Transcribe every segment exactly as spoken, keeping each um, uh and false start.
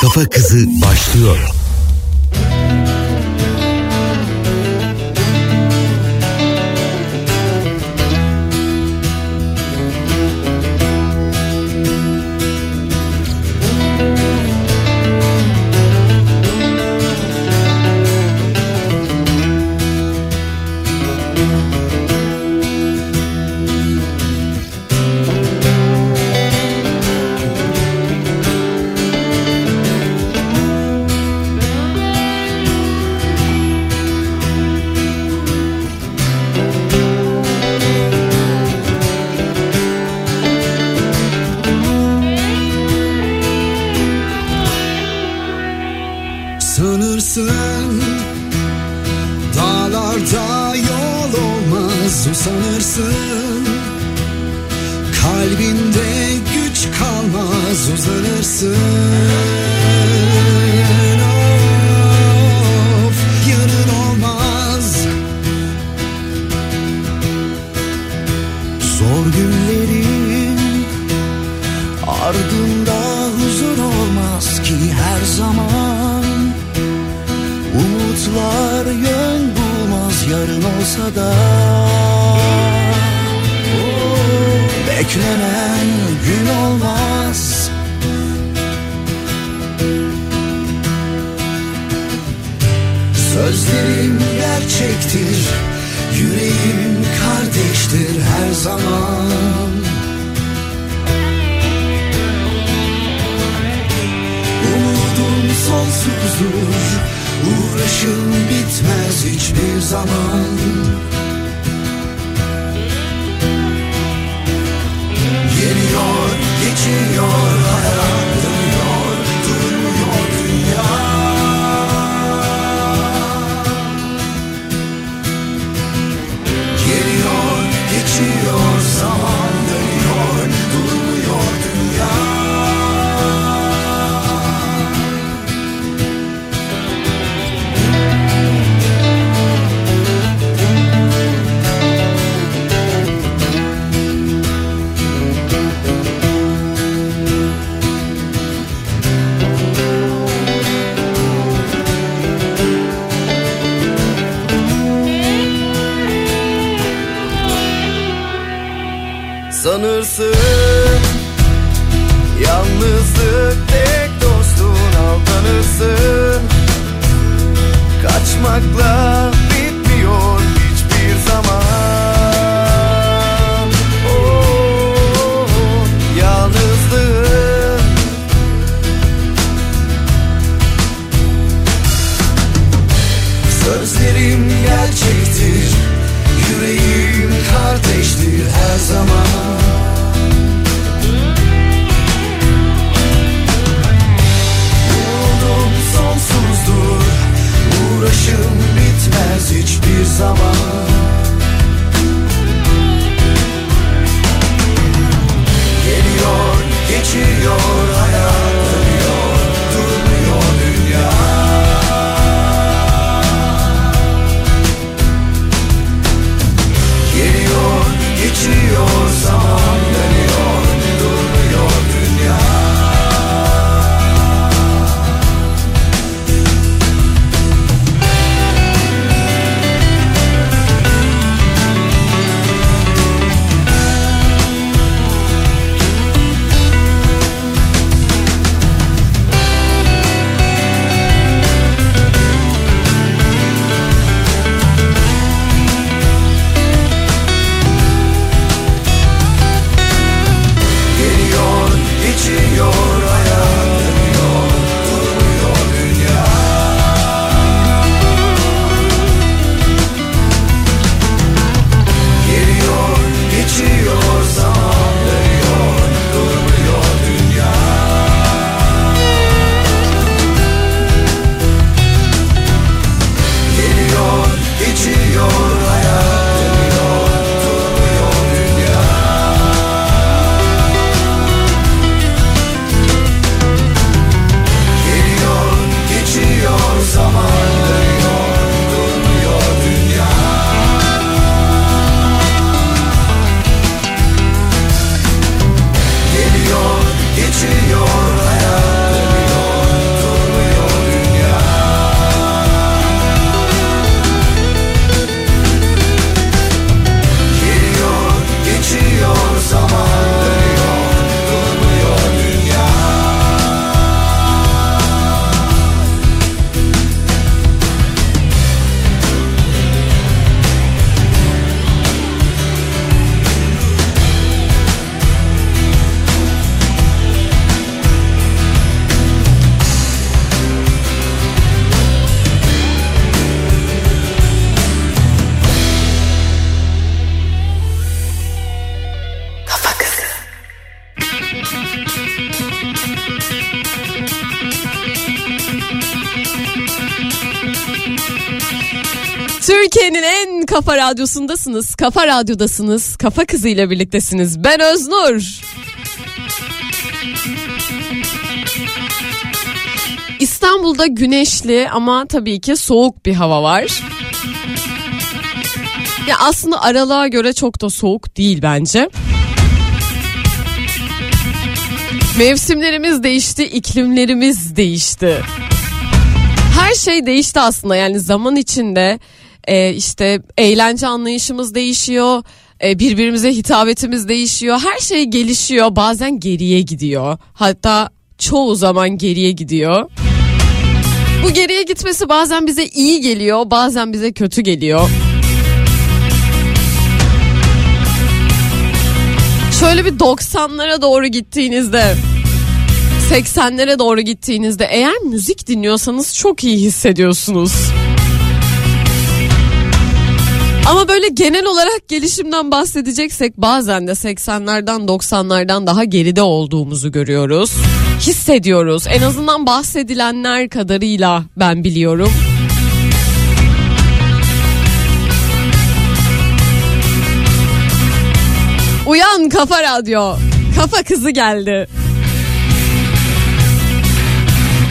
Kafa Kızı başlıyor. Geçiyor zaman. Türkiye'nin en kafa radyosundasınız. Kafa radyodasınız. Kafa kızıyla birliktesiniz. Ben Öznur. İstanbul'da güneşli ama tabii ki soğuk bir hava var. Ya aslında aralığa göre çok da soğuk değil bence. Mevsimlerimiz değişti, iklimlerimiz değişti. Her şey değişti aslında, yani zaman içinde e, işte eğlence anlayışımız değişiyor, e, birbirimize hitabetimiz değişiyor, her şey gelişiyor, bazen geriye gidiyor, hatta çoğu zaman geriye gidiyor. Bu geriye gitmesi bazen bize iyi geliyor, bazen bize kötü geliyor. Şöyle bir doksanlara doğru gittiğinizde, seksenlere doğru gittiğinizde eğer müzik dinliyorsanız çok iyi hissediyorsunuz. Ama böyle genel olarak gelişimden bahsedeceksek bazen de seksenlerden doksanlardan daha geride olduğumuzu görüyoruz. Hissediyoruz. En azından bahsedilenler kadarıyla ben biliyorum. Uyan Kafa Radyo. Kafa Kızı geldi.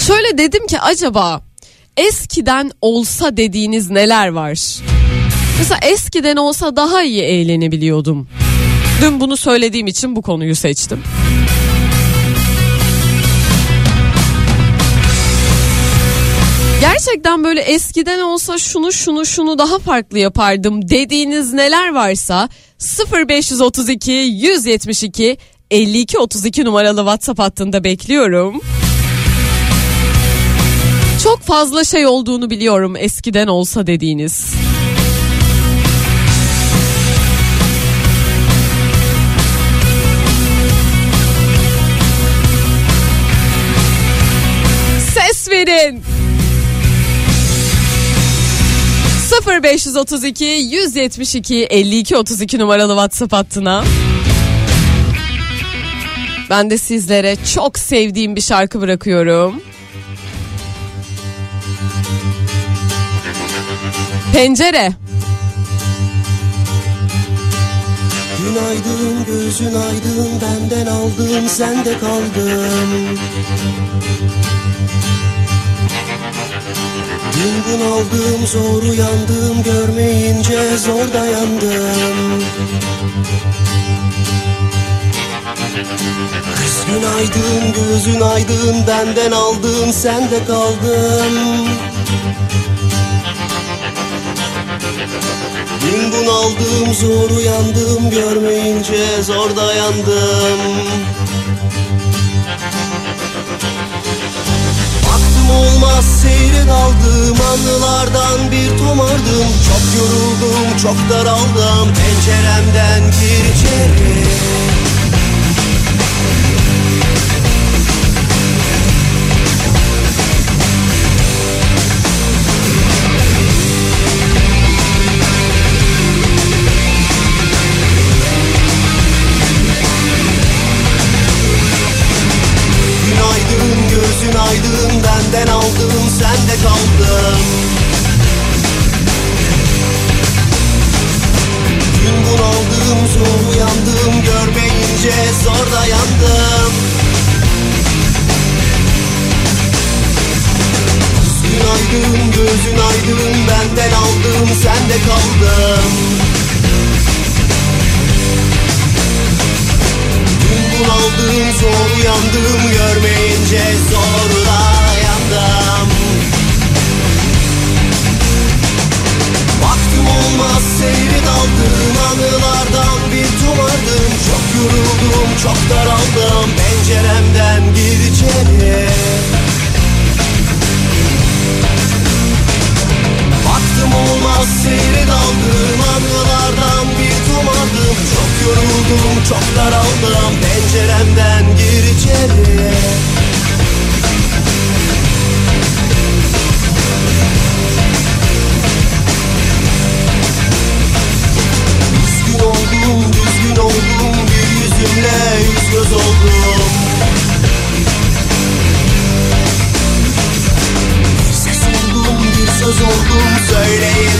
Şöyle dedim ki, acaba eskiden olsa dediğiniz neler var? Mesela eskiden olsa daha iyi eğlenebiliyordum. Dün bunu söylediğim için bu konuyu seçtim. Gerçekten böyle eskiden olsa şunu şunu şunu daha farklı yapardım dediğiniz neler varsa sıfır beş yüz otuz iki yüz yetmiş iki elli iki otuz iki numaralı WhatsApp hattında bekliyorum. Çok fazla şey olduğunu biliyorum eskiden olsa dediğiniz. Ses verin. sıfır beş yüz otuz iki yüz yetmiş iki elli iki otuz iki numaralı WhatsApp hattına. Ben de sizlere çok sevdiğim bir şarkı bırakıyorum. Pencere. Günaydın gözün aydın, benden aldım sende kaldım. Dün gün aldım zor uyandım, görmeyince zor dayandım. Kız günaydın gözün aydın, benden aldın sende kaldım. Dün gün aldım zor uyandım, görmeyince zor dayandım. Olmaz seyre daldım, anılardan bir tomardım. Çok yoruldum, çok daraldım, penceremden gir içeri. Günaydın benden aldım sende kaldım. Gün bunaldım zor uyandım, görmeyince zor dayandım. Günaydın gözün aydın, benden aldım sende kaldım. Bunaldım, zor uyandım, görmeyince zorla yandım. Vaktim olmaz seyri daldım, anılardan bir tumardım. Çok yoruldum, çok daraldım, penceremden gir içeri. Vaktim olmaz seyri daldım, anılardan bir tumardım. Çok yoruldum, çok daraldım, penceremden gir içeri.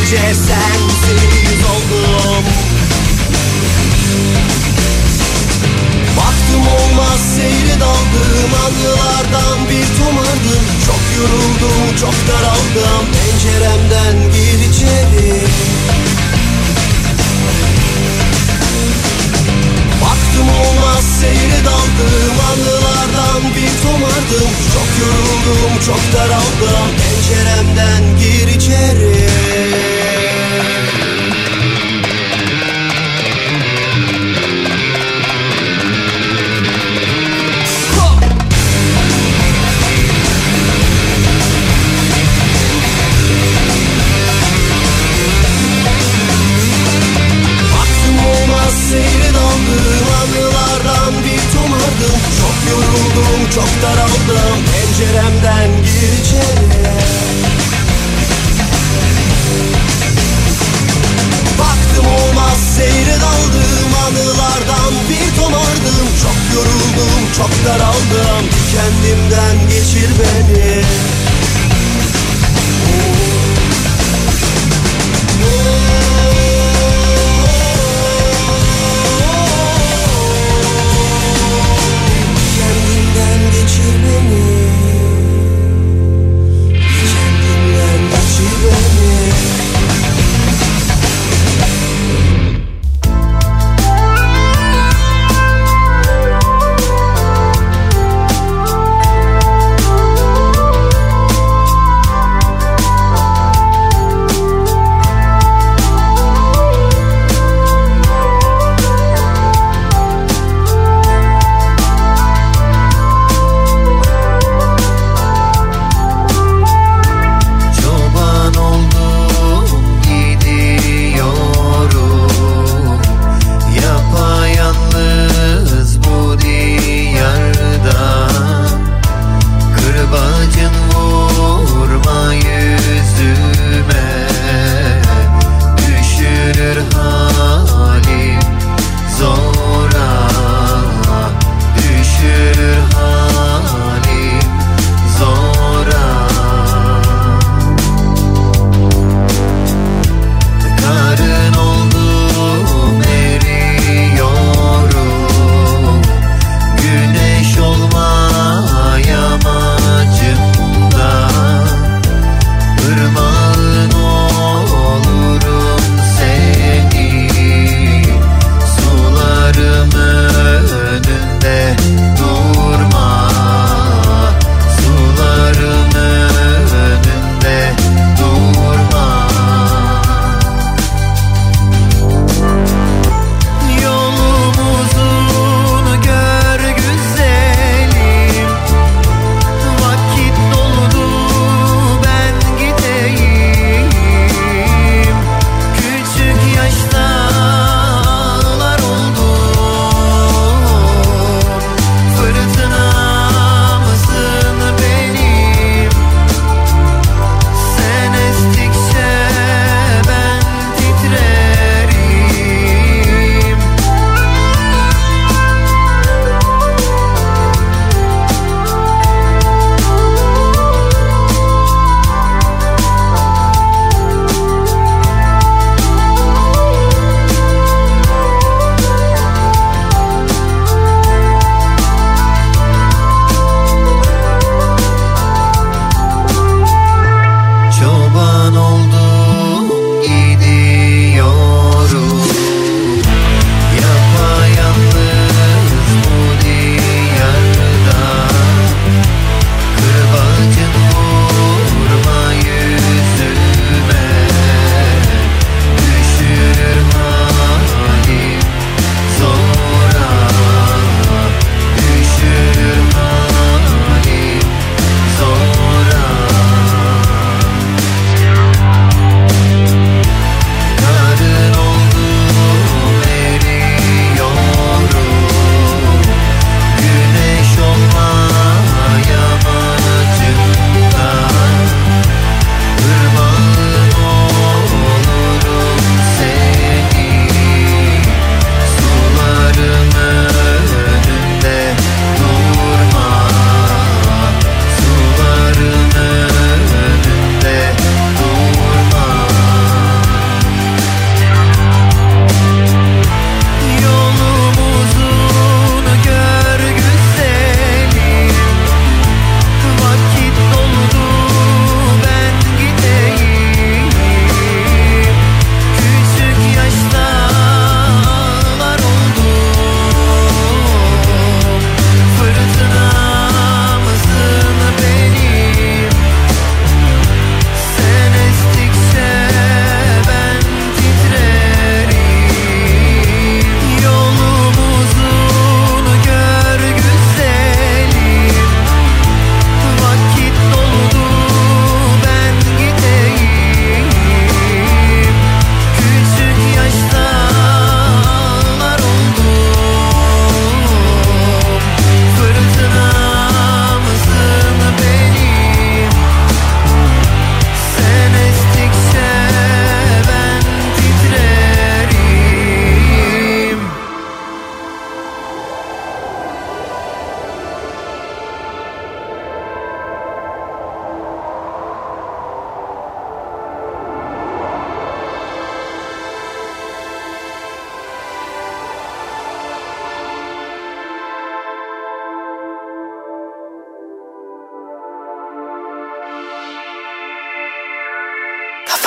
sadece sensiz oldum. Baktım olmaz seyri daldığım anılardan bir tumardım. Çok yoruldum, çok daraldım. Penceremden gir içeri. Baktım olmaz seyri daldığım anılardan bir tumardım. Çok yoruldum, çok daraldım. Penceremden gir içeri. Seyri daldığım anılardan bir tumardım. Çok yoruldum, çok daraldım. Penceremden gir içeri. Baktım olmaz seyri daldığım anılardan bir tumardım. Çok yoruldum, çok daraldım. Kendimden geçir beni.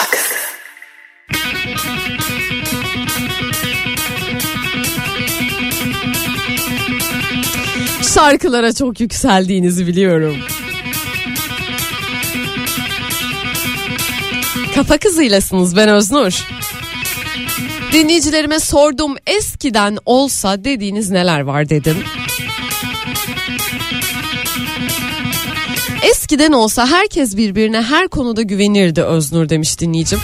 Kafa Kızı. Şarkılara çok yükseldiğinizi biliyorum. Kafa Kızı'ylasınız, ben Öznur. Dinleyicilerime sordum, eskiden olsa dediğiniz neler var dedim. Eskiden olsa herkes birbirine her konuda güvenirdi Öznur demiş dinleyicim.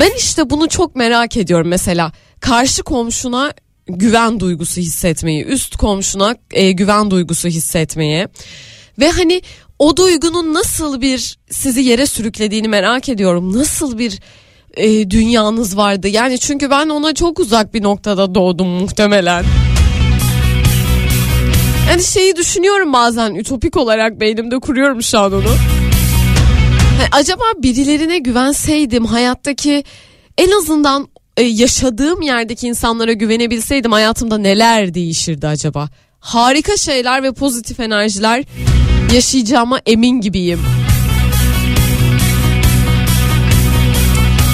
Ben işte bunu çok merak ediyorum. Mesela karşı komşuna güven duygusu hissetmeyi, üst komşuna e, güven duygusu hissetmeyi ve hani o duygunun nasıl bir sizi yere sürüklediğini merak ediyorum. Nasıl bir e, dünyanız vardı? Yani çünkü ben ona çok uzak bir noktada doğdum muhtemelen. Yani şeyi düşünüyorum bazen, ütopik olarak beynimde kuruyorum şu an onu. Yani acaba birilerine güvenseydim, hayattaki en azından e, yaşadığım yerdeki insanlara güvenebilseydim hayatımda neler değişirdi acaba? Harika şeyler ve pozitif enerjiler yaşayacağıma emin gibiyim.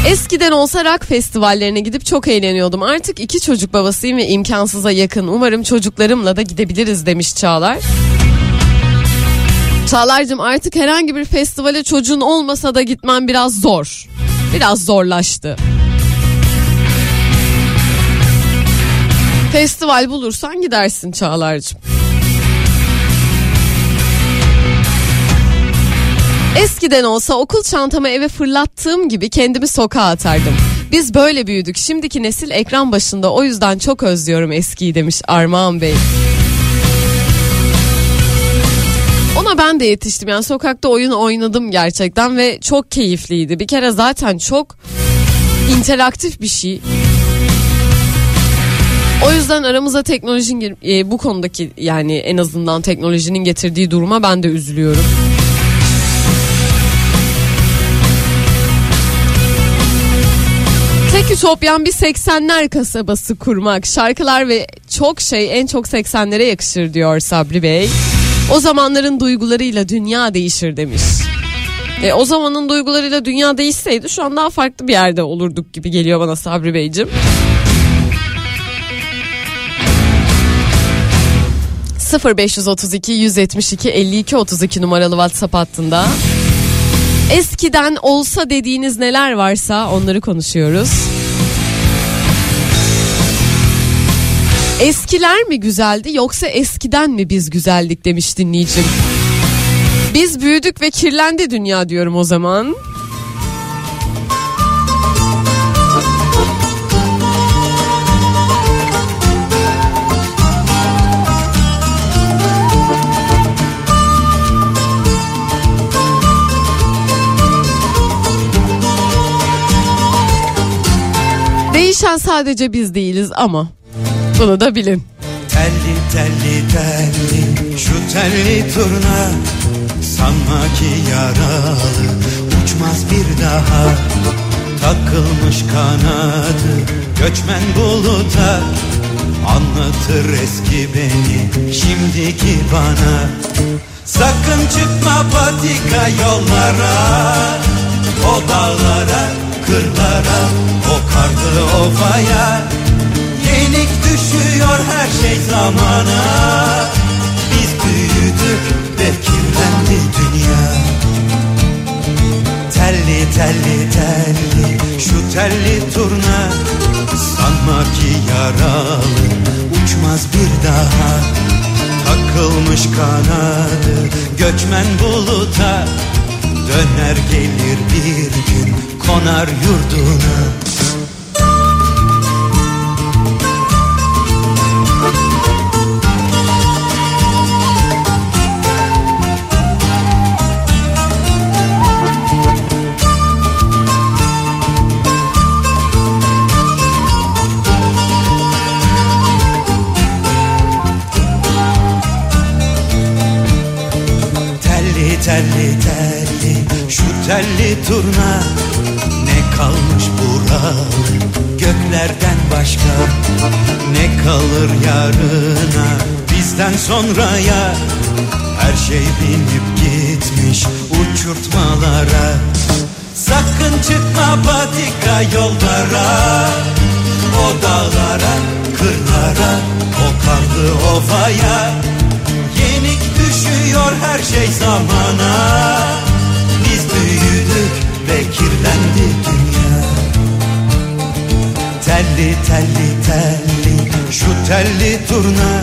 Eskiden olsa rock festivallerine gidip çok eğleniyordum. Artık iki çocuk babasıyım ve imkansıza yakın. Umarım çocuklarımla da gidebiliriz demiş Çağlar. Çağlar'cığım, artık herhangi bir festivale çocuğun olmasa da gitmen biraz zor. Biraz zorlaştı. Festival bulursan gidersin Çağlar'cığım. Eskiden olsa okul çantamı eve fırlattığım gibi kendimi sokağa atardım. Biz böyle büyüdük. Şimdiki nesil ekran başında. O yüzden çok özlüyorum eskiyi demiş Armağan Bey. Ona ben de yetiştim. Yani sokakta oyun oynadım gerçekten ve çok keyifliydi. Bir kere zaten çok interaktif bir şey. O yüzden aramıza teknolojinin bu konudaki, yani en azından teknolojinin getirdiği duruma ben de üzülüyorum. Tek ütopyan bir seksenler kasabası kurmak. Şarkılar ve çok şey en çok seksenlere yakışır diyor Sabri Bey. O zamanların duygularıyla dünya değişir demiş. E, o zamanın duygularıyla dünya değişseydi şu an daha farklı bir yerde olurduk gibi geliyor bana Sabri Beyciğim. sıfır beş otuz iki yüz yetmiş iki elli iki otuz iki numaralı WhatsApp hattında. Eskiden olsa dediğiniz neler varsa onları konuşuyoruz. Eskiler mi güzeldi yoksa eskiden mi biz güzeldik demiş dinleyicim. Biz büyüdük ve kirlendi dünya diyorum o zaman. Değişen sadece biz değiliz ama bunu da bilin. Telli telli telli şu telli turna, sanma ki yaralı uçmaz bir daha. Takılmış kanadı göçmen buluta, anlatır eski beni şimdiki bana. Sakın çıkma patika yollara, o dağlara, kırlara, o karlı ovaya. Yenik düşüyor her şey zamana. Biz büyüdük ve kirlendi dünya. Telli telli telli şu telli turna, sanma ki yaralı uçmaz bir daha. Takılmış kanadı göçmen buluta, döner gelir bir gün konar yurduna. Telli telli telli şu telli turna, ne kalmış buralı göklerden başka, ne kalır yarına bizden sonraya. Her şey binip gitmiş uçurtmalara. Sakın çıkma patika yollara, o dağlara, kırlara, o karlı ovaya. Yenik düşüyor her şey zamana. Biz büyüdük ve kirlendi dünya. Telli telli telli şu telli turna,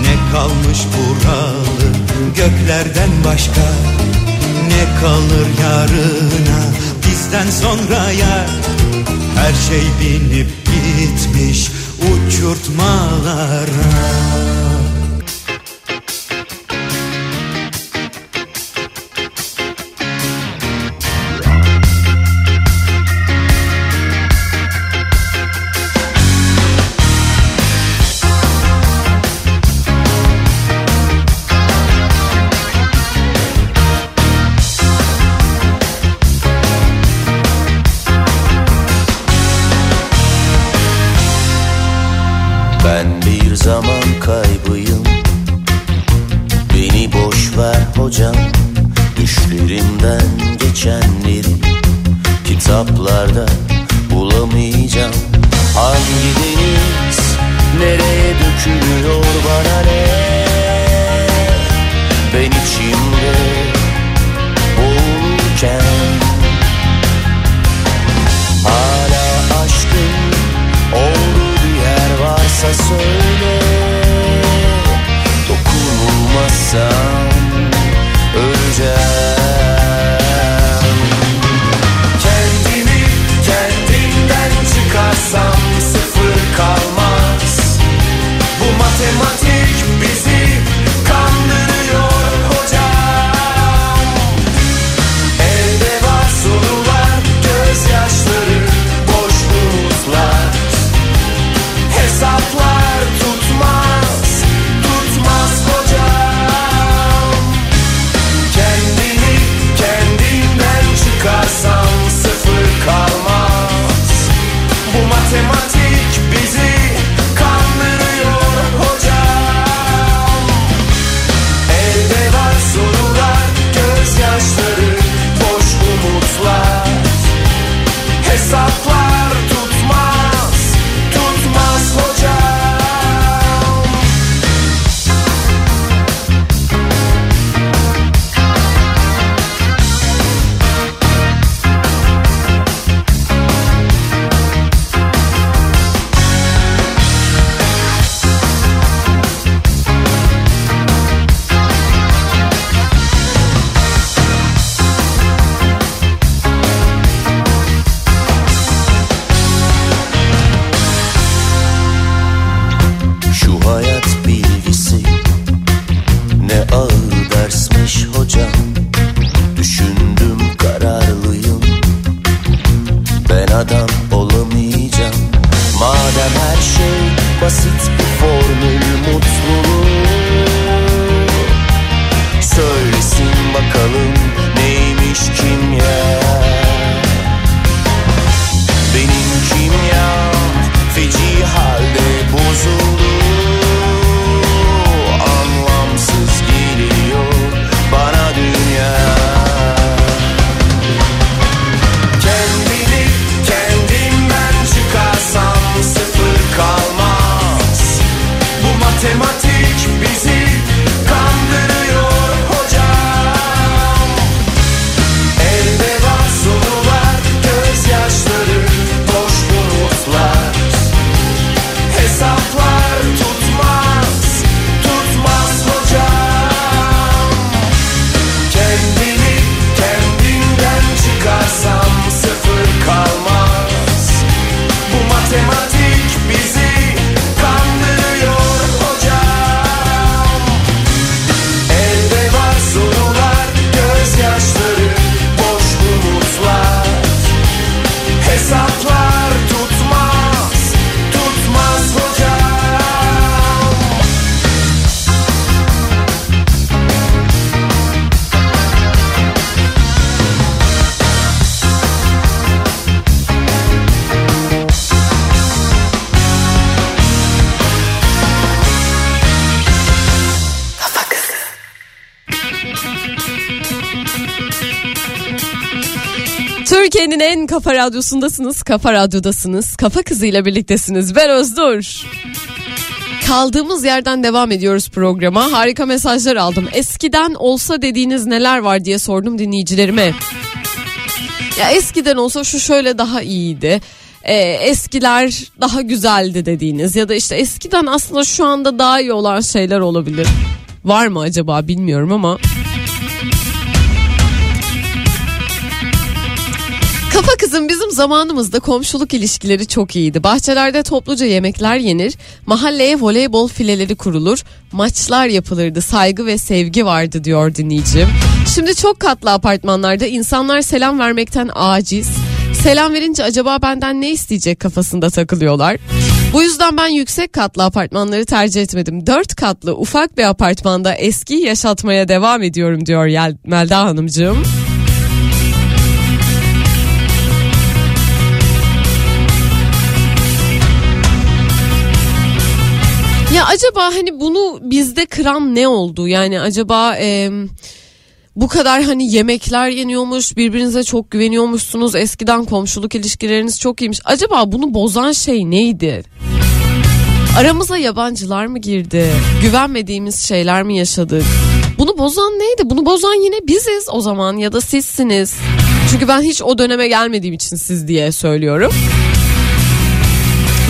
ne kalmış buralı göklerden başka? Ne kalır yarına bizden sonraya? Her şey binip gitmiş uçurtmalara. Düşlerimden geçenleri kitaplarda bulamayacağım. Hangi deniz nereye dökülüyor bana ne? Ben içimde boğulurken hala aşkın olduğu bir yer varsa söyle. Dokunulmazsam öleceğim. Kendimi kendimden çıkarsam sıfır kalmaz. Bu matematik bizi kandırıyor hocam. Elde var sorular, gözyaşları, boşluklar. Hesaplar tutmaz, tutmaz hocam. Çıkarsam sıfır kalmaz. Bu matematik bizi kandırıyor hocam. Elde var sorular, gözyaşları, boş umutlar. Hesaplar tutmaz, tutmaz hocam. Matematik. Türkiye'nin en kafa radyosundasınız, kafa radyodasınız, kafa kızıyla birliktesiniz. Ben Öznur. Kaldığımız yerden devam ediyoruz programa. Harika mesajlar aldım. Eskiden olsa dediğiniz neler var diye sordum dinleyicilerime. Ya eskiden olsa şu şöyle daha iyiydi. Ee, eskiler daha güzeldi dediğiniz ya da işte eskiden aslında şu anda daha iyi olan şeyler olabilir. Var mı acaba bilmiyorum ama. Kafa Kızım bizim zamanımızda komşuluk ilişkileri çok iyiydi. Bahçelerde topluca yemekler yenir, mahalleye voleybol fileleri kurulur, maçlar yapılırdı, saygı ve sevgi vardı diyor dinleyicim. Şimdi çok katlı apartmanlarda insanlar selam vermekten aciz. Selam verince acaba benden ne isteyecek kafasında takılıyorlar. Bu yüzden ben yüksek katlı apartmanları tercih etmedim. Dört katlı ufak bir apartmanda eskiyi yaşatmaya devam ediyorum diyor Melda Hanımcığım. Ya acaba hani bunu bizde kıran ne oldu? Yani acaba e, bu kadar hani yemekler yeniyormuş, birbirinize çok güveniyormuşsunuz, eskiden komşuluk ilişkileriniz çok iyiymiş. Acaba bunu bozan şey neydi? Aramıza yabancılar mı girdi? Güvenmediğimiz şeyler mi yaşadık? Bunu bozan neydi? Bunu bozan yine biziz o zaman ya da sizsiniz. Çünkü ben hiç o döneme gelmediğim için siz diye söylüyorum.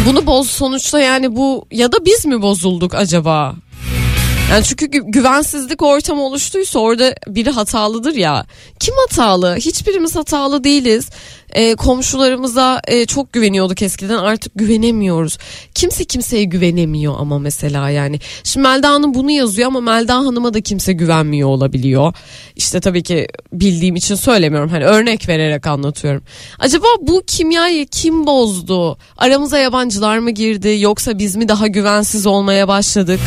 Bunu boz sonuçta yani bu ya da biz mi bozulduk acaba? Yani çünkü güvensizlik ortamı oluştuysa orada biri hatalıdır ya. Kim hatalı? Hiçbirimiz hatalı değiliz. E, komşularımıza e, çok güveniyorduk eskiden, artık güvenemiyoruz. Kimse kimseye güvenemiyor ama mesela yani. Şimdi Melda Hanım bunu yazıyor ama Melda Hanım'a da kimse güvenmiyor olabiliyor. İşte tabii ki bildiğim için söylemiyorum. Hani örnek vererek anlatıyorum. Acaba bu kimyayı kim bozdu? Aramıza yabancılar mı girdi? Yoksa biz mi daha güvensiz olmaya başladık?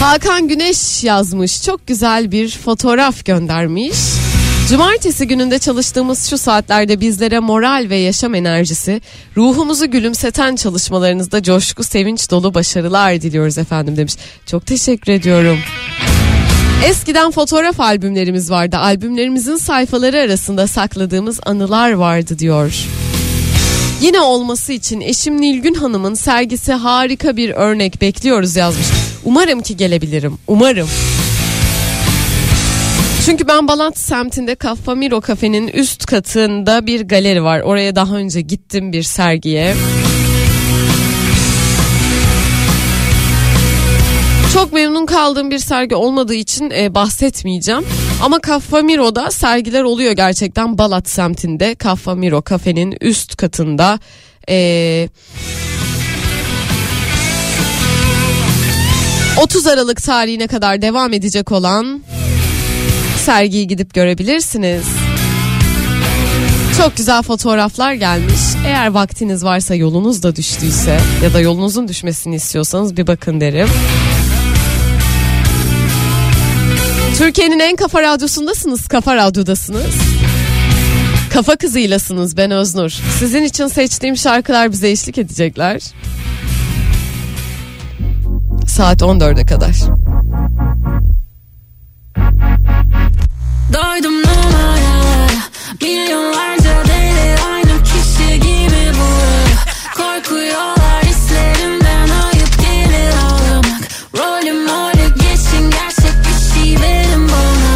Hakan Güneş yazmış, çok güzel bir fotoğraf göndermiş. Cumartesi gününde çalıştığımız şu saatlerde bizlere moral ve yaşam enerjisi, ruhumuzu gülümseten çalışmalarınızda coşku, sevinç dolu başarılar diliyoruz efendim demiş. Çok teşekkür ediyorum. Eskiden fotoğraf albümlerimiz vardı. Albümlerimizin sayfaları arasında sakladığımız anılar vardı diyor. Yine olması için eşim Nilgün Hanım'ın sergisi harika bir örnek, bekliyoruz yazmış. Umarım ki gelebilirim. Umarım. Çünkü ben Balat semtinde Kaffe Miro kafenin üst katında bir galeri var. Oraya daha önce gittim bir sergiye. Çok memnun kaldığım bir sergi olmadığı için e, bahsetmeyeceğim. Ama Kaffe Miro'da sergiler oluyor gerçekten. Balat semtinde Kaffe Miro kafenin üst katında... E, otuz Aralık tarihine kadar devam edecek olan sergiyi gidip görebilirsiniz. Çok güzel fotoğraflar gelmiş. Eğer vaktiniz varsa, yolunuz da düştüyse ya da yolunuzun düşmesini istiyorsanız bir bakın derim. Türkiye'nin en kafa radyosundasınız, kafa radyodasınız. Kafa kızıylasınız, ben Öznur. Sizin için seçtiğim şarkılar bize eşlik edecekler. Saat on dörde kadar. Doydum numaralara, milyonlarca deli aynı kişi gibi burada. Korkuyorlar hislerimden, ayıp gelir ağlamak. Rolüm rolü geçin, gerçek bir şey verin bana.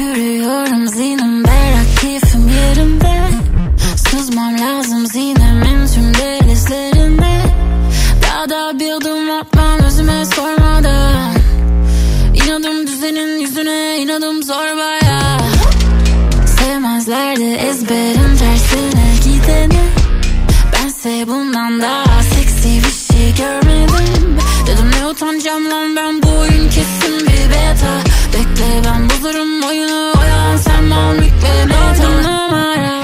Yürüyorum zihnim berrak, keyfim yerimde. Sızmam lazım zihnimin tüm deli. Daha da bildim yapmam özüme sormadan. İnadım düzenin yüzüne, inadım zor baya. Sevmezlerdi ezberin tersine gideni. Bense bundan daha seksi bir şey görmedim. Dedim ne utanacağım lan ben, bu oyun kesin bir beta. Bekle ben bulurum oyunu, oyan sen malmik ve beta. Doydum numara,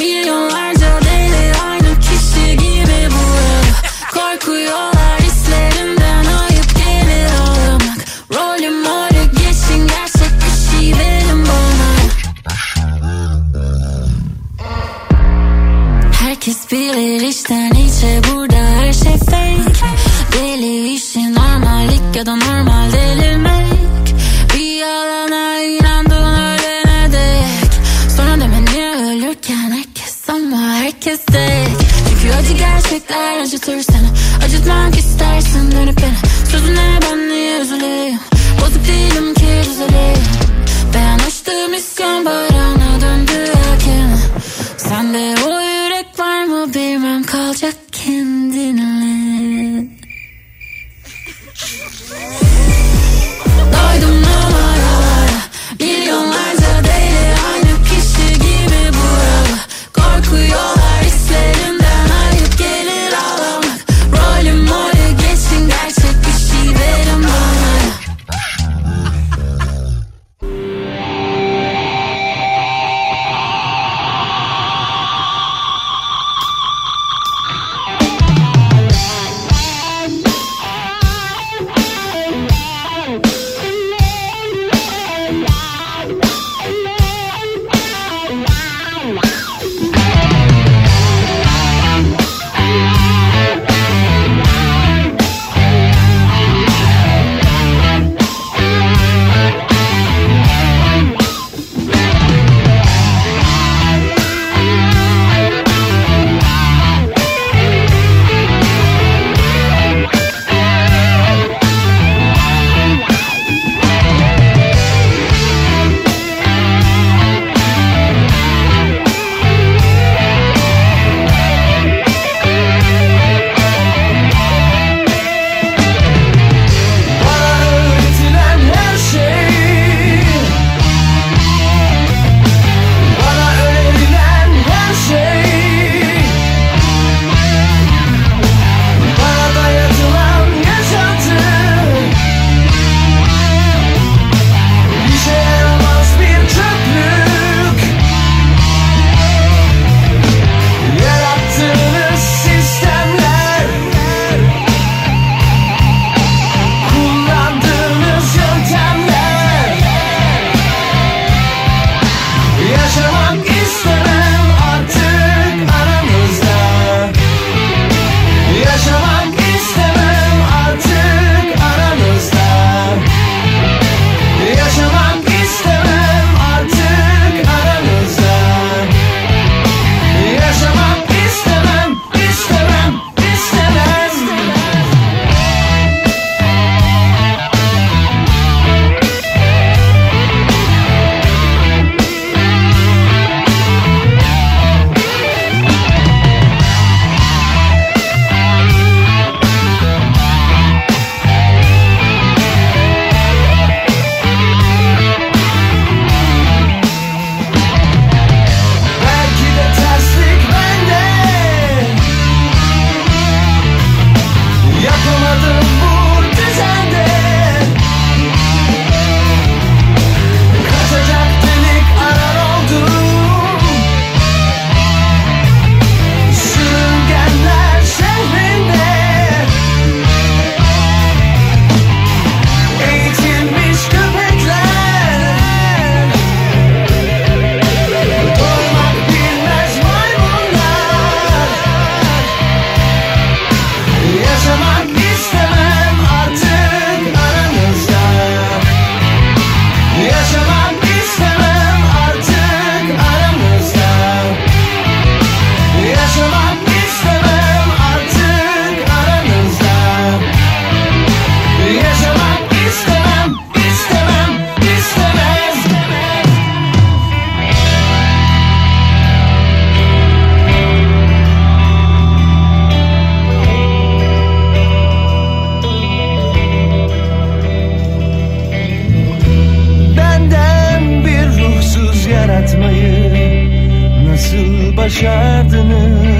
milyonlarca deli aynı kişi gibi bu. Korkuyorlar hislerimden, ayıp gelir ağlamak. Rolüm rolü geçin, gerçek bir şey verin bana. Herkes bilir içten içe burada her şey fake. ya da normal delirmek. Bir yalana inandın ölene dek. Sonra deme niye ölürken herkes ama herkes dek. Çünkü acı gerçekler acıtır seni. Acıtmak istersin dönüp beni. Sözüne ben niye üzüleyim? Bozuk değilim ki düzeleyim. Dayanıştığım iskan bayrağına döndü erken. Sende o yürek var mı bilmem kalacak kendine. Doydum numaralara, milyonlarca deli aynı kişi gibi buralı. Korkuyorlar hislerinden, ayıp gelir ağlamak. Rolüm molü geçin, gerçek bir şey verin bana. Başardınız.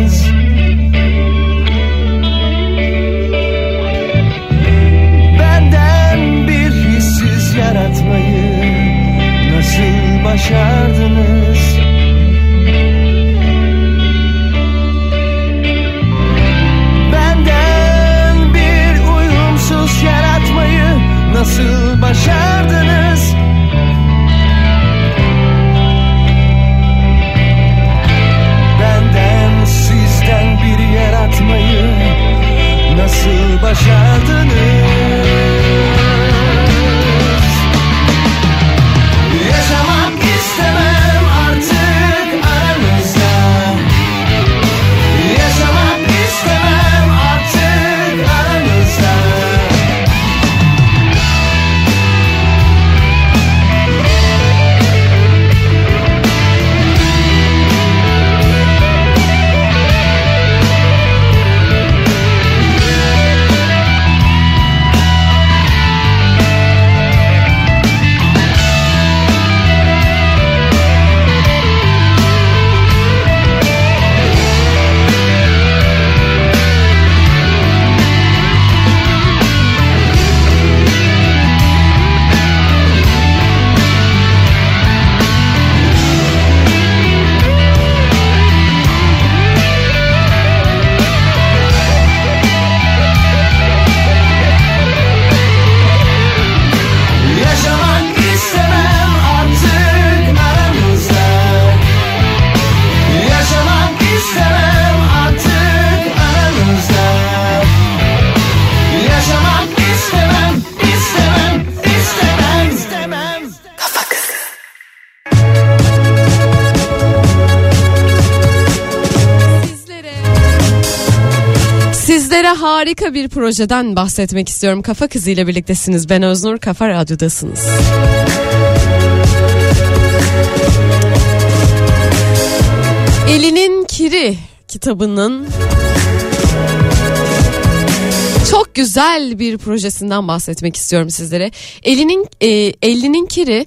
Sizlere harika bir projeden bahsetmek istiyorum. Kafa Kızı ile birliktesiniz. Ben Öznur, Kafa Radyo'dasınız. Ellinin Kiri kitabının çok güzel bir projesinden bahsetmek istiyorum sizlere. Ellinin e, Ellinin Kiri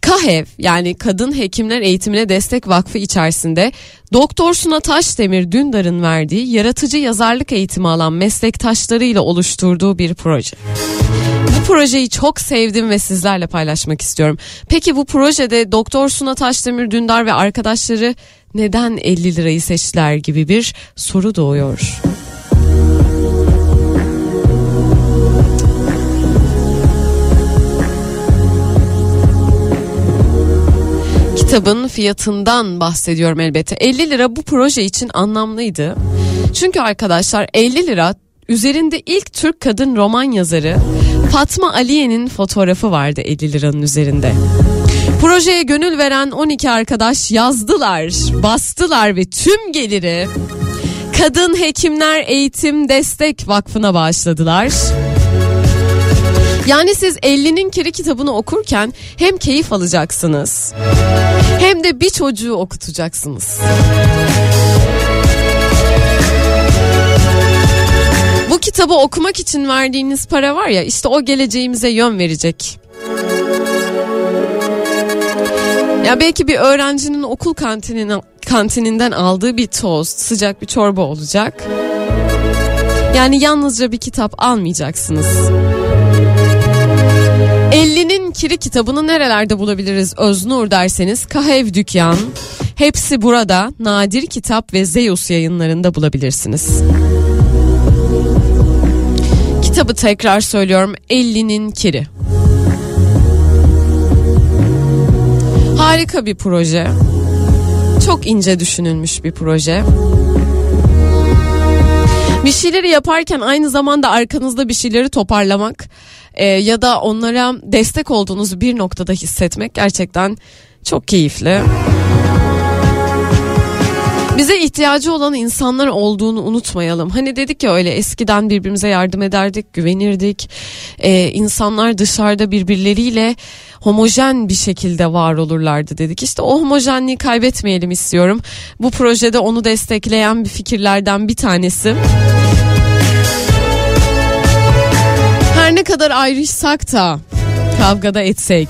KAHEV, yani Kadın Hekimler Eğitimine Destek Vakfı içerisinde Doktor Suna Taşdemir Dündar'ın verdiği yaratıcı yazarlık eğitimi alan meslektaşlarıyla oluşturduğu bir proje. Bu projeyi çok sevdim ve sizlerle paylaşmak istiyorum. Peki bu projede Doktor Suna Taşdemir Dündar ve arkadaşları neden elli lirayı seçtiler gibi bir soru doğuyor. Kitabın fiyatından bahsediyorum elbette. elli lira bu proje için anlamlıydı. Çünkü arkadaşlar elli lira üzerinde ilk Türk kadın roman yazarı Fatma Aliye'nin fotoğrafı vardı elli liranın üzerinde. Projeye gönül veren on iki arkadaş yazdılar, bastılar ve tüm geliri Kadın Hekimler Eğitim Destek Vakfı'na bağışladılar. Yani siz Ellinin Kiri kitabını okurken hem keyif alacaksınız hem de bir çocuğu okutacaksınız. Bu kitabı okumak için verdiğiniz para var ya, işte o geleceğimize yön verecek. Ya belki bir öğrencinin okul kantinine, kantininden aldığı bir tost, sıcak bir çorba olacak. Yani yalnızca bir kitap almayacaksınız. Ellinin Kiri kitabını nerelerde bulabiliriz Öznur derseniz Kahve Dükkan, Hepsi Burada, Nadir Kitap ve Zeus yayınlarında bulabilirsiniz. Kitabı tekrar söylüyorum, Ellinin Kiri. Harika bir proje. Çok ince düşünülmüş bir proje. Bir şeyleri yaparken aynı zamanda arkanızda bir şeyleri toparlamak e, ya da onlara destek olduğunuzu bir noktada hissetmek gerçekten çok keyifli. Bize ihtiyacı olan insanlar olduğunu unutmayalım. Hani dedik ya, öyle eskiden birbirimize yardım ederdik, güvenirdik. E, insanlar dışarıda birbirleriyle homojen bir şekilde var olurlardı dedik. İşte o homojenliği kaybetmeyelim istiyorum. Bu projede onu destekleyen bir fikirlerden bir tanesi. Her ne kadar ayrışsak da, kavgada etsek,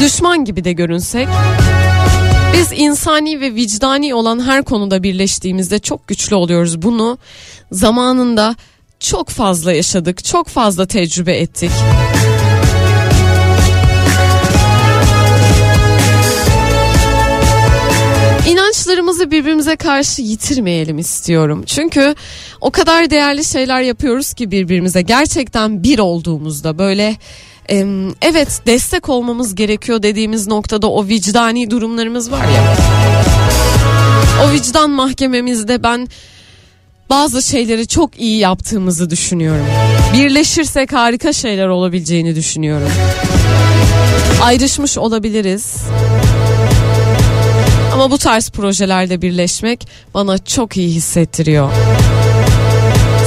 düşman gibi de görünsek, biz insani ve vicdani olan her konuda birleştiğimizde çok güçlü oluyoruz. Bunu zamanında çok fazla yaşadık, çok fazla tecrübe ettik. İnançlarımızı birbirimize karşı yitirmeyelim istiyorum. Çünkü o kadar değerli şeyler yapıyoruz ki birbirimize, gerçekten bir olduğumuzda böyle... Evet, destek olmamız gerekiyor dediğimiz noktada o vicdani durumlarımız var ya, o vicdan mahkememizde ben bazı şeyleri çok iyi yaptığımızı düşünüyorum. Birleşirsek harika şeyler olabileceğini düşünüyorum. Ayrışmış olabiliriz ama bu tarz projelerde birleşmek bana çok iyi hissettiriyor.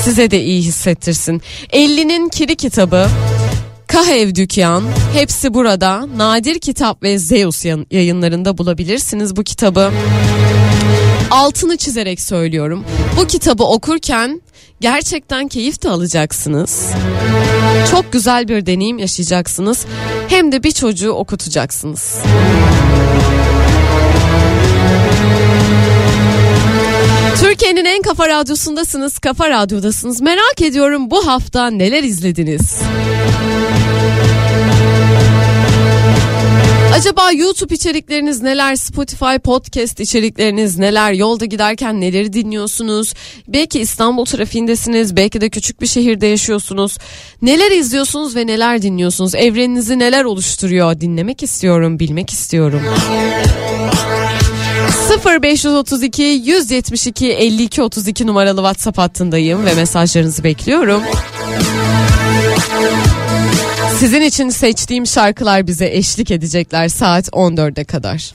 Size de iyi hissettirsin. Ellinin Kiri kitabı, Kahev Dükkan, Hepsi Burada, Nadir Kitap ve Zeus yayınlarında bulabilirsiniz bu kitabı. Altını çizerek söylüyorum. Bu kitabı okurken gerçekten keyif de alacaksınız. Çok güzel bir deneyim yaşayacaksınız. Hem de bir çocuğu okutacaksınız. Türkiye'nin en kafa radyosundasınız, Kafa Radyo'dasınız. Merak ediyorum, bu hafta neler izlediniz? Acaba YouTube içerikleriniz neler, Spotify podcast içerikleriniz neler, yolda giderken neleri dinliyorsunuz? Belki İstanbul trafiğindesiniz, belki de küçük bir şehirde yaşıyorsunuz. Neler izliyorsunuz ve neler dinliyorsunuz? Evreninizi neler oluşturuyor? Dinlemek istiyorum, bilmek istiyorum. sıfır beş otuz iki yüz yetmiş iki elli iki otuz iki numaralı WhatsApp hattındayım ve mesajlarınızı bekliyorum. Sizin için seçtiğim şarkılar bize eşlik edecekler saat on dörde kadar.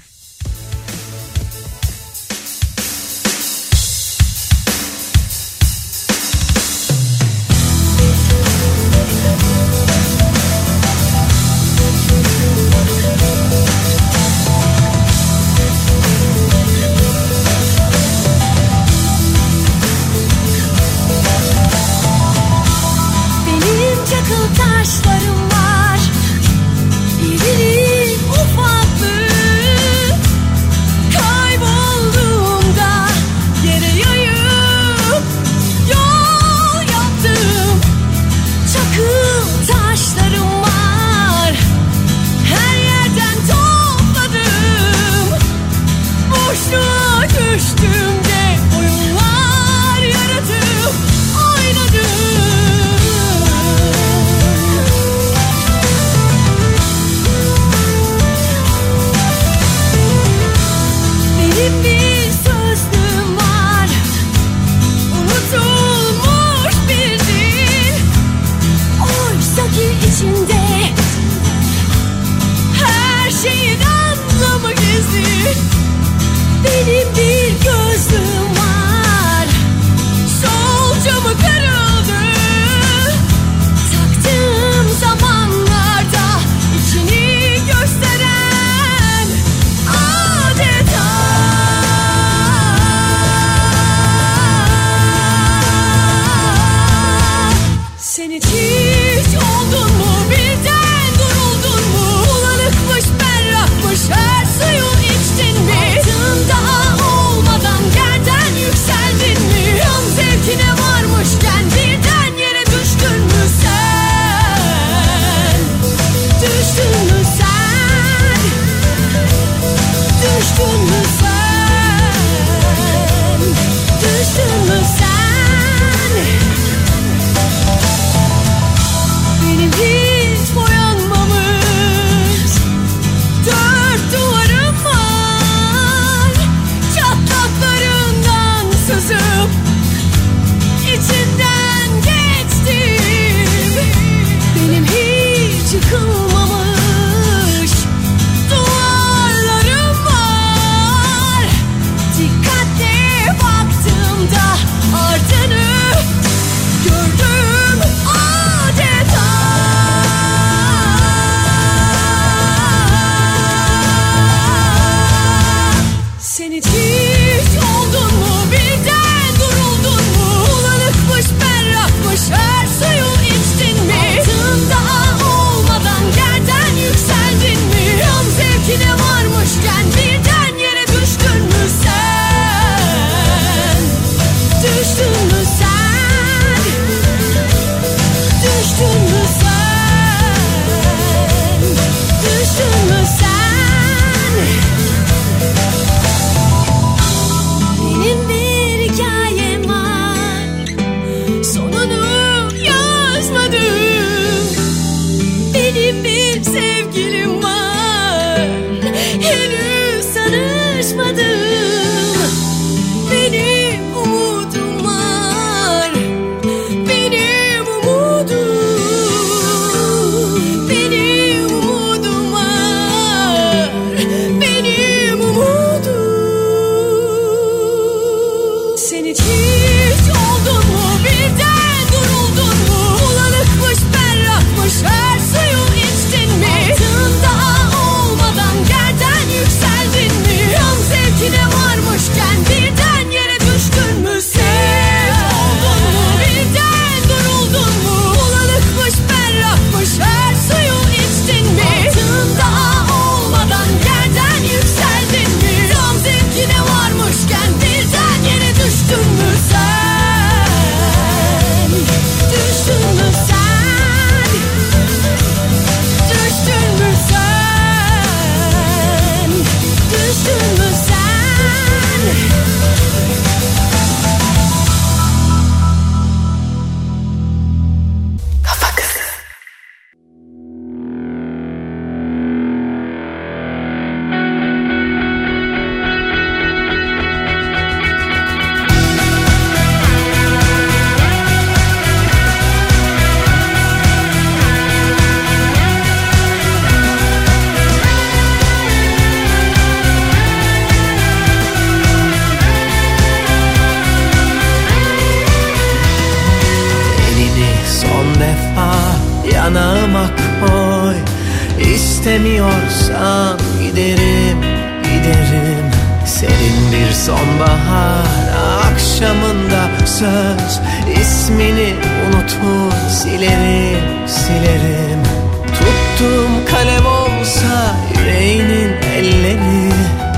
istemiyorsan giderim, giderim. Serin bir sonbahar akşamında söz, ismini unutur silerim, silerim. Tuttuğum kalem olsa yüreğinin elleri,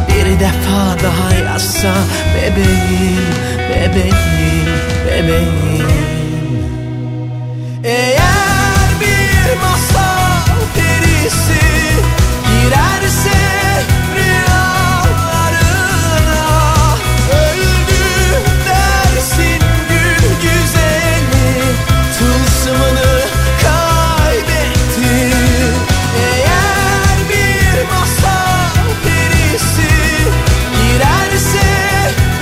bir defa daha yazsa bebeğim, bebeğim, bebeğim. Eğer bir masal perisi girerse rüyalarına, öldü dersin gül güzeli, tılsımını kaybetti. Eğer bir masal perisi girerse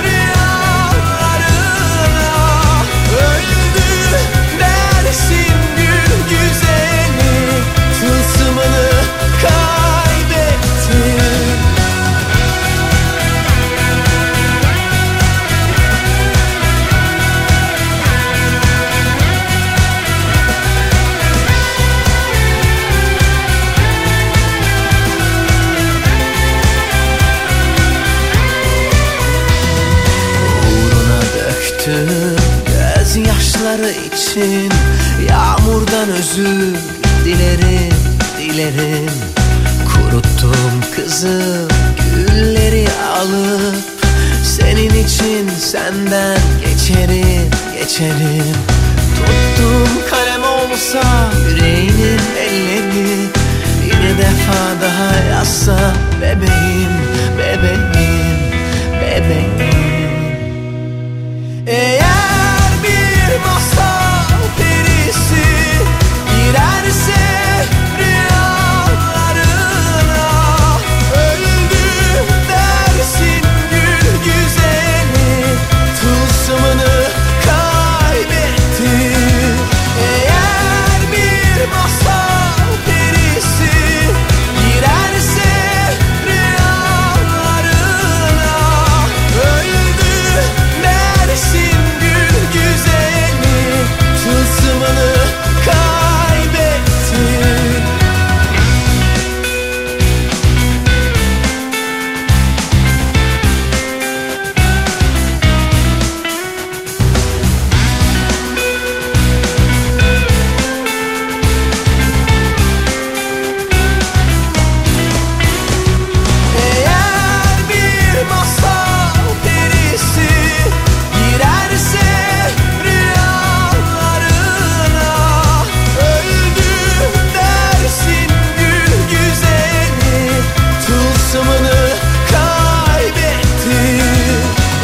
rüyalarına, öldü dersin gül güzeli, tılsımını kaybetti. Gözyaşları için yağmurdan özür dilerim, dilerim. Kuruttum kızım gülleri alıp, senin için senden geçerim, geçerim. Tuttum kalem olsa yüreğinin elleri, bir defa daha yazsa bebeğim, bebeğim, bebeğim. Eğer bir masal perisi girerse rüyalarına, öldü dersin gül güzeli, tılsımını kaybetti. Eğer bir masal perisi girerse rüyalarına, öldü dersin gül güzeli, tılsımını kaybetti.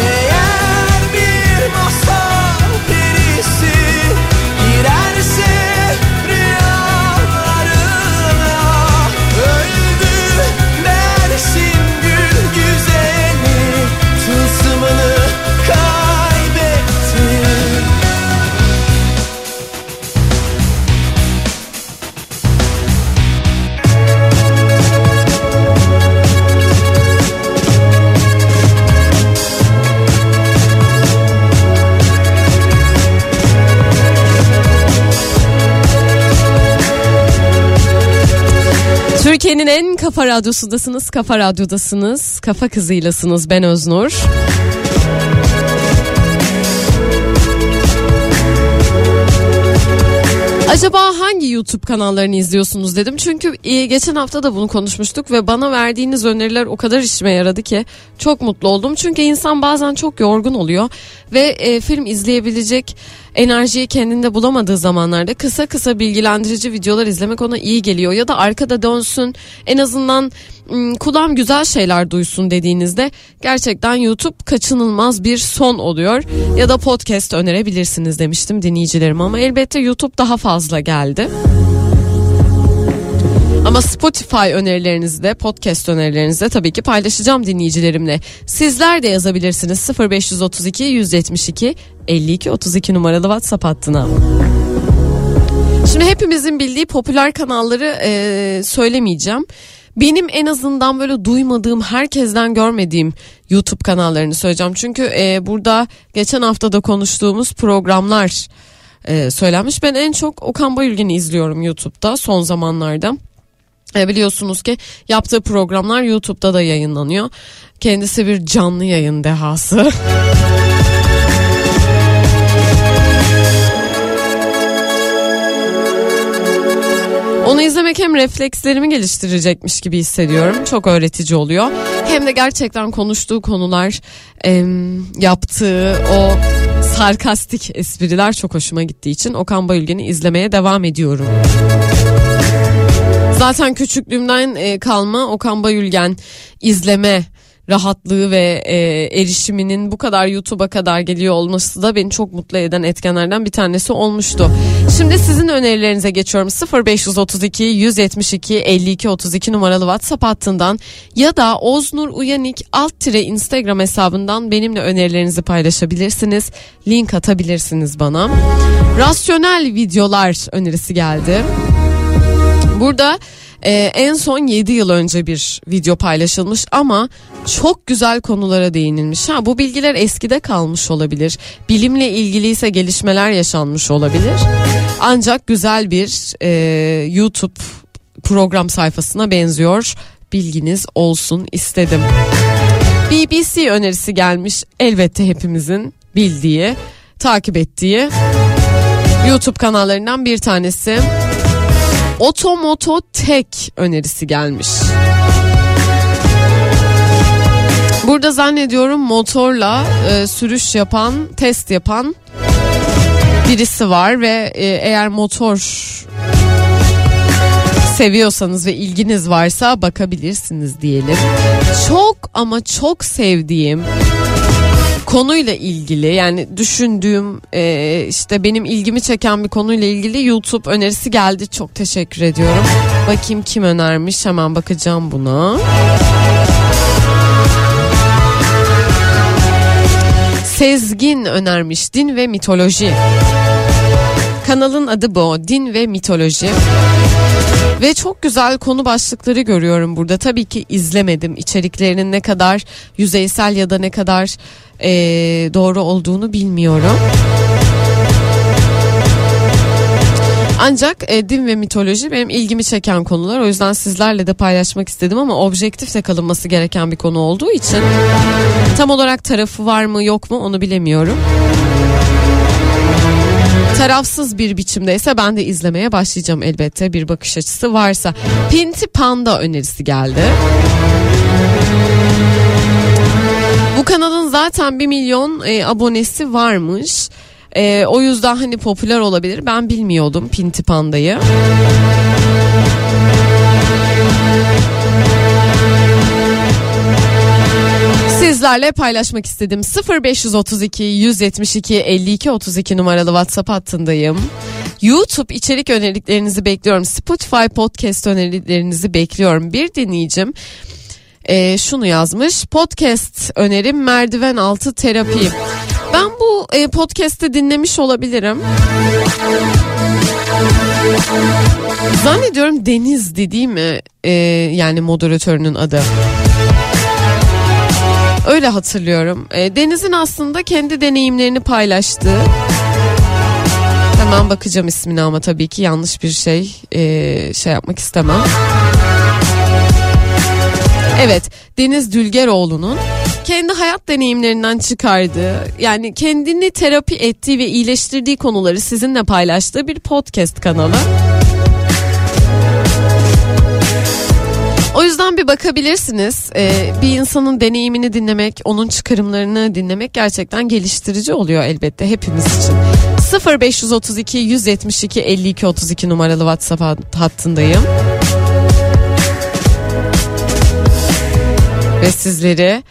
Eğer bir masal perisi girerse rüyalarına, öldü dersin gül güzeli, tılsımını kaybetti. Eğer bir masal perisi girerse rüyalarına, öldü dersin gül güzeli, tılsımını kaybetti. Türkiye'nin en kafa radyosundasınız, kafa radyodasınız, kafa kızıylasınız. Ben Öznur. Acaba hangi YouTube kanallarını izliyorsunuz dedim. Çünkü geçen hafta da bunu konuşmuştuk ve bana verdiğiniz öneriler o kadar işime yaradı ki çok mutlu oldum. Çünkü insan bazen çok yorgun oluyor ve e, film izleyebilecek enerjiyi kendinde bulamadığı zamanlarda kısa kısa bilgilendirici videolar izlemek ona iyi geliyor. Ya da arkada dönsün, en azından kulağım güzel şeyler duysun dediğinizde gerçekten YouTube kaçınılmaz bir son oluyor. Ya da podcast önerebilirsiniz demiştim dinleyicilerime, ama elbette YouTube daha fazla geldi. Ama Spotify önerilerinizi de, podcast önerilerinizi de tabii ki paylaşacağım dinleyicilerimle. Sizler de yazabilirsiniz sıfır beş yüz otuz iki yüz yetmiş iki elli iki otuz iki numaralı WhatsApp hattına. Şimdi hepimizin bildiği popüler kanalları e, söylemeyeceğim. Benim en azından böyle duymadığım, herkesten görmediğim YouTube kanallarını söyleyeceğim. Çünkü e, burada geçen hafta da konuştuğumuz programlar e, söylenmiş. Ben en çok Okan Bayülgen'i izliyorum YouTube'da son zamanlarda. Biliyorsunuz ki yaptığı programlar YouTube'da da yayınlanıyor. Kendisi bir canlı yayın dehası. Onu izlemek hem reflekslerimi geliştirecekmiş gibi hissediyorum. Çok öğretici oluyor. Hem de gerçekten konuştuğu konular, yaptığı o sarkastik espriler çok hoşuma gittiği için Okan Bayülgen'i izlemeye devam ediyorum. Zaten küçüklüğümden kalma Okan Bayülgen izleme rahatlığı ve erişiminin bu kadar YouTube'a kadar geliyor olması da beni çok mutlu eden etkenlerden bir tanesi olmuştu. Şimdi sizin önerilerinize geçiyorum. sıfır beş otuz iki, yüz yetmiş iki, elli iki otuz iki numaralı WhatsApp hattından ya da Öznur Uyanik alt tire Instagram hesabından benimle önerilerinizi paylaşabilirsiniz. Link atabilirsiniz bana. Rasyonel videolar önerisi geldi. Burada e, en son yedi yıl önce bir video paylaşılmış ama çok güzel konulara değinilmiş. Ha, bu bilgiler eskide kalmış olabilir. Bilimle ilgiliyse gelişmeler yaşanmış olabilir. Ancak güzel bir e, YouTube program sayfasına benziyor. Bilginiz olsun istedim. B B C önerisi gelmiş. Elbette hepimizin bildiği, takip ettiği YouTube kanallarından bir tanesi. OtoMotoTek önerisi gelmiş. Burada zannediyorum motorla e, sürüş yapan, test yapan birisi var ve e, eğer motor seviyorsanız ve ilginiz varsa bakabilirsiniz diyelim. Çok ama çok sevdiğim konuyla ilgili, yani düşündüğüm e, işte benim ilgimi çeken bir konuyla ilgili YouTube önerisi geldi. Çok teşekkür ediyorum. Bakayım kim önermiş, hemen bakacağım buna. Sezgin önermiş Din ve Mitoloji. Kanalın adı bu, Din ve Mitoloji. Ve çok güzel konu başlıkları görüyorum burada. Tabii ki izlemedim. İçeriklerinin ne kadar yüzeysel ya da ne kadar e, doğru olduğunu bilmiyorum. Ancak e, din ve mitoloji benim ilgimi çeken konular. O yüzden sizlerle de paylaşmak istedim ama objektifle kalınması gereken bir konu olduğu için tam olarak tarafı var mı yok mu onu bilemiyorum. Tarafsız bir biçimdeyse ben de izlemeye başlayacağım elbette, bir bakış açısı varsa. Pinti Panda önerisi geldi. Bu kanalın zaten bir milyon e, abonesi varmış. E, o yüzden hani popüler olabilir. Ben bilmiyordum Pinti Panda'yı. Sizlerle paylaşmak istedim. sıfır beş otuz iki, yüz yetmiş iki, elli iki otuz iki numaralı WhatsApp hattındayım. YouTube içerik önerilerinizi bekliyorum. Spotify podcast önerilerinizi bekliyorum. Bir dinleyicim e, şunu yazmış. Podcast önerim Merdiven Altı Terapi. Ben bu e, podcast'te dinlemiş olabilirim. Zannediyorum Deniz'di değil mi? E, yani moderatörünün adı. Öyle hatırlıyorum. Deniz'in aslında kendi deneyimlerini paylaştığı. Hemen bakacağım ismini ama tabii ki yanlış bir şey şey yapmak istemem. Evet, Deniz Dülgeroğlu'nun kendi hayat deneyimlerinden çıkardığı, yani kendini terapi ettiği ve iyileştirdiği konuları sizinle paylaştığı bir podcast kanalı. O yüzden bir bakabilirsiniz. Ee, bir insanın deneyimini dinlemek, onun çıkarımlarını dinlemek gerçekten geliştirici oluyor elbette hepimiz için. sıfır beş otuz iki, yüz yetmiş iki, elli iki otuz iki numaralı WhatsApp hattındayım. Ve sizleri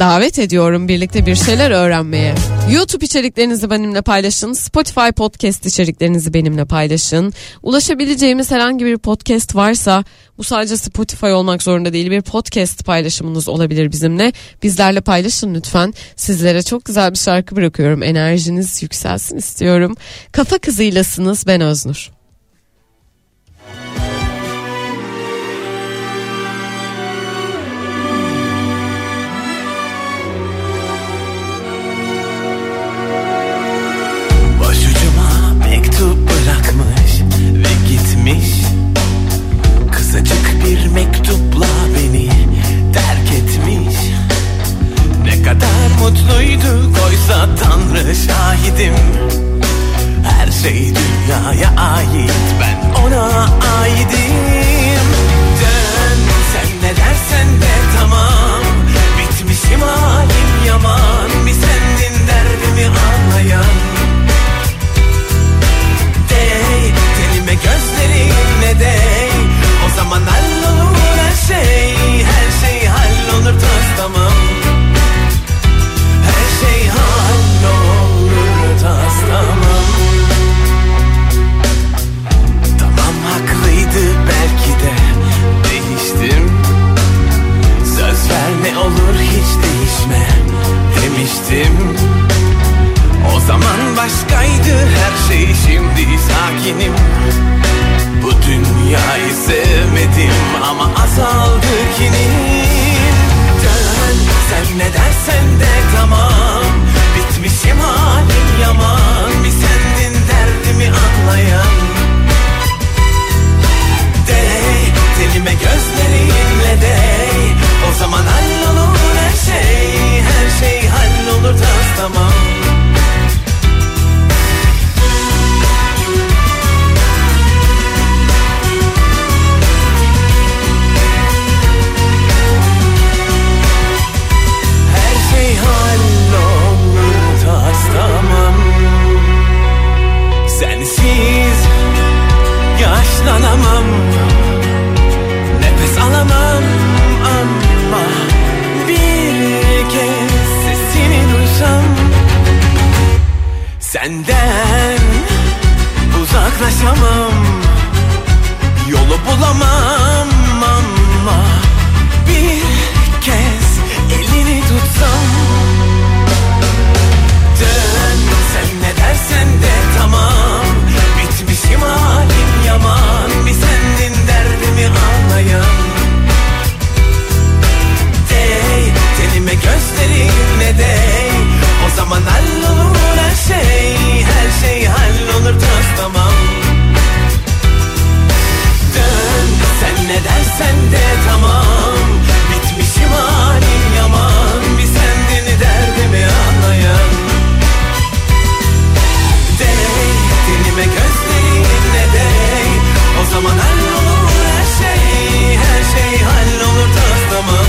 davet ediyorum birlikte bir şeyler öğrenmeye. YouTube içeriklerinizi benimle paylaşın. Spotify podcast içeriklerinizi benimle paylaşın. Ulaşabileceğimiz herhangi bir podcast varsa, bu sadece Spotify olmak zorunda değil, bir podcast paylaşımınız olabilir bizimle. Bizlerle paylaşın lütfen. Sizlere çok güzel bir şarkı bırakıyorum. Enerjiniz yükselsin istiyorum. Kafa Kızı'ylasınız. Ben Öznur. Bırakmış ve gitmiş kısacık bir şey dünyaya ait, ben ona aidim. Dön sen ne dersen de tamam, bitmişim halim yaman, bir sendin derdimi anlayan. Dey tenime gözlerine dey, o zaman hallolur her şey, her şey hallolur toz tamam. Her şey hallolur toz tamam. Tamam haklıydı belki de, değiştim. Söz ver ne olur hiç değişme demiştim. O zaman başkaydı her şey, şimdi sakinim. Bu dünyayı sevmedim ama azaldı kinim. Dön sen ne dersen de tamam, bitmişim halim yaman, bir sendin derdimi anlayan. Dey telime gözlerinle dey, o zaman hallolur her şey, her şey hallolur tas tamam. Sensiz yaşlanamam, nefes alamam ama bir kez sesini duysam, senden uzaklaşamam, yolu bulamam ama bir kez elini tutsam. Dön sen ne dersen de tamam, bitmişim halim yaman, bir sendin derdimi anlayan. Dey tenime gözlerine dey, o zaman hallolur her şey, her şey hallolur tas tamam. Dön sen ne dersen de tamam, bitmişim halim yaman, bir sendin derdimi anlayan. Dilime gözlerine dey, o zaman hallolur her şey, her şey hallolur tas tamam.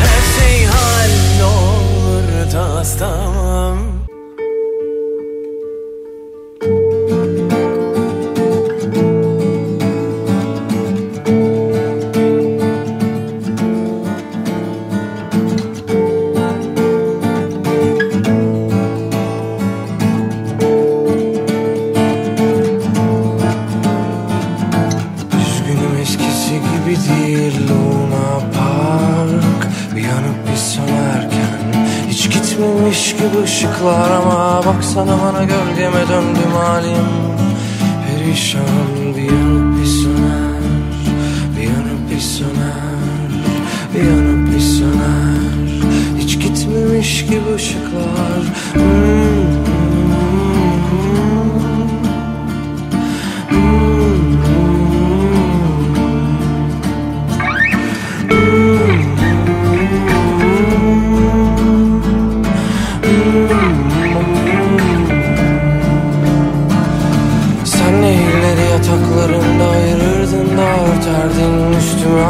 Her şey hallolur tas tamam. Işıklar ama baksana bana, gölgeme döndüm halim perişan. Bir yanıp bir söner, bir yanıp bir söner, bir yanıp bir söner, hiç gitmemiş gibi ışıklar. hmm.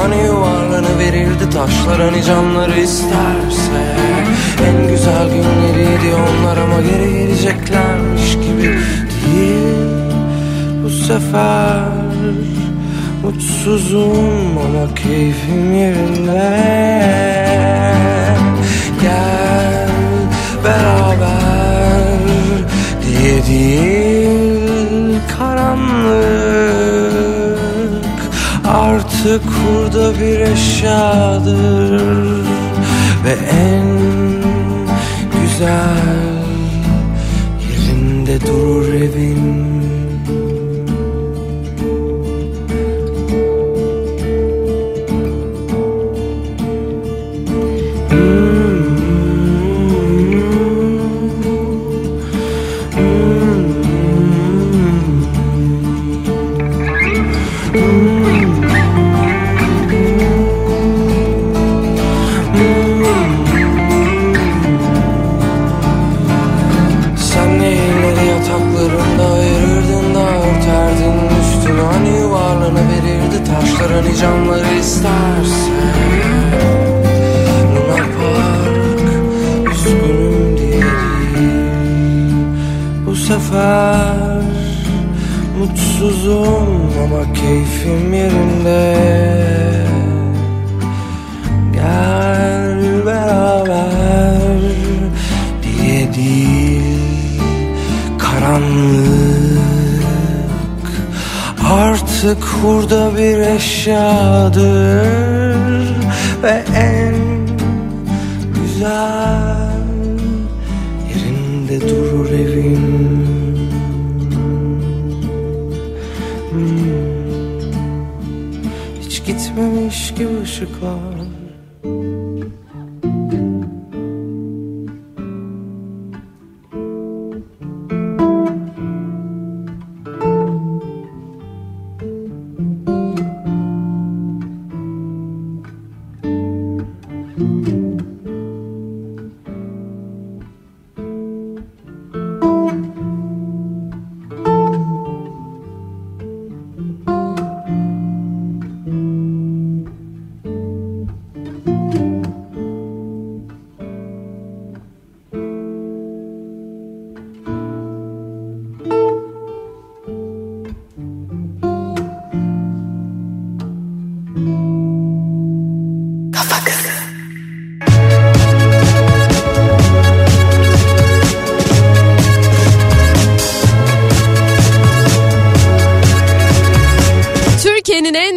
Hani yuvarlanı verirdi taşlar, hani canları isterse. En güzel günleriydi onlar ama geri geleceklermiş gibi değil. Bu sefer mutsuzum ama keyfim yerinde. Gel beraber diye değil, karanlık artık burada bir eşyadır ve en güzel yerinde durur evim. sefer mutsuzum ama keyfim yerinde. Gel beraber diye değil, karanlık artık hurda bir eşyadır ve en güzel yerinde durur evim. Hiç gitmemiş gibi ışıklar.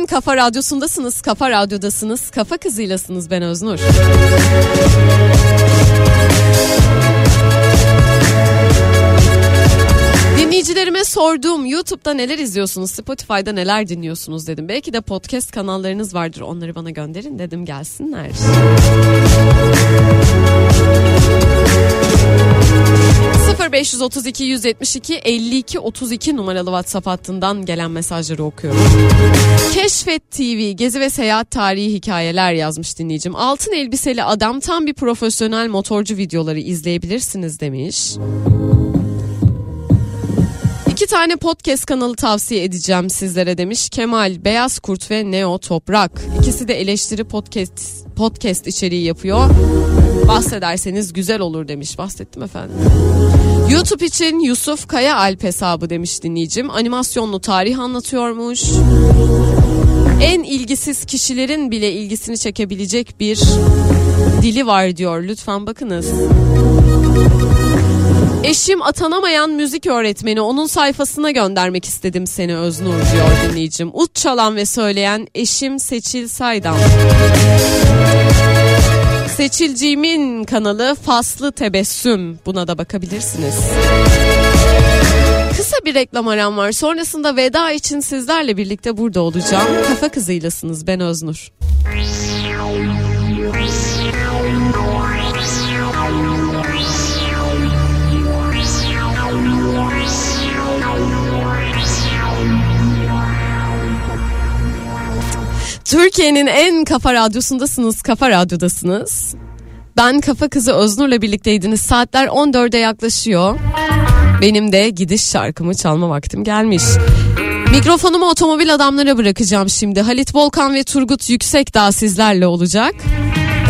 Kafa Radyosu'ndasınız, Kafa Radyo'dasınız, Kafa Kızı'ylasınız. Ben Öznur. Dinleyicilerime sordum, YouTube'da neler izliyorsunuz, Spotify'da neler dinliyorsunuz dedim. Belki de podcast kanallarınız vardır, onları bana gönderin dedim, gelsinler. sıfır beş otuz iki yüz yetmiş iki elli iki otuz iki numaralı WhatsApp hattından gelen mesajları okuyorum. Keşfet T V, gezi ve seyahat tarihi hikayeler yazmış dinleyicim. Altın Elbiseli Adam tam bir profesyonel motorcu, videoları izleyebilirsiniz demiş. İki tane podcast kanalı tavsiye edeceğim sizlere demiş. Kemal Beyaz Kurt ve Neo Toprak. İkisi de eleştiri podcast podcast içeriği yapıyor. Bahsederseniz güzel olur demiş. Bahsettim efendim. YouTube için Yusuf Kaya Alp hesabı demiş dinleyicim. Animasyonlu tarih anlatıyormuş. En ilgisiz kişilerin bile ilgisini çekebilecek bir dili var diyor. Lütfen bakınız. Eşim atanamayan müzik öğretmeni, onun sayfasına göndermek istedim seni Öznur diyor dinleyicim. Ut çalan ve söyleyen eşim Seçil Saydam. Seçilciğimin kanalı Faslı Tebessüm. Buna da bakabilirsiniz. Kısa bir reklam aram var. Sonrasında veda için sizlerle birlikte burada olacağım. Kafa Kızı'ylasınız. Ben Öznur. Türkiye'nin en Kafa Radyosu'ndasınız, Kafa Radyo'dasınız. Ben Kafa Kızı Öznur'la birlikteydiniz. Saatler on dörde yaklaşıyor. Benim de gidiş şarkımı çalma vaktim gelmiş. Mikrofonumu otomobil adamlara bırakacağım şimdi. Halit Bolkan ve Turgut Yüksek daha sizlerle olacak.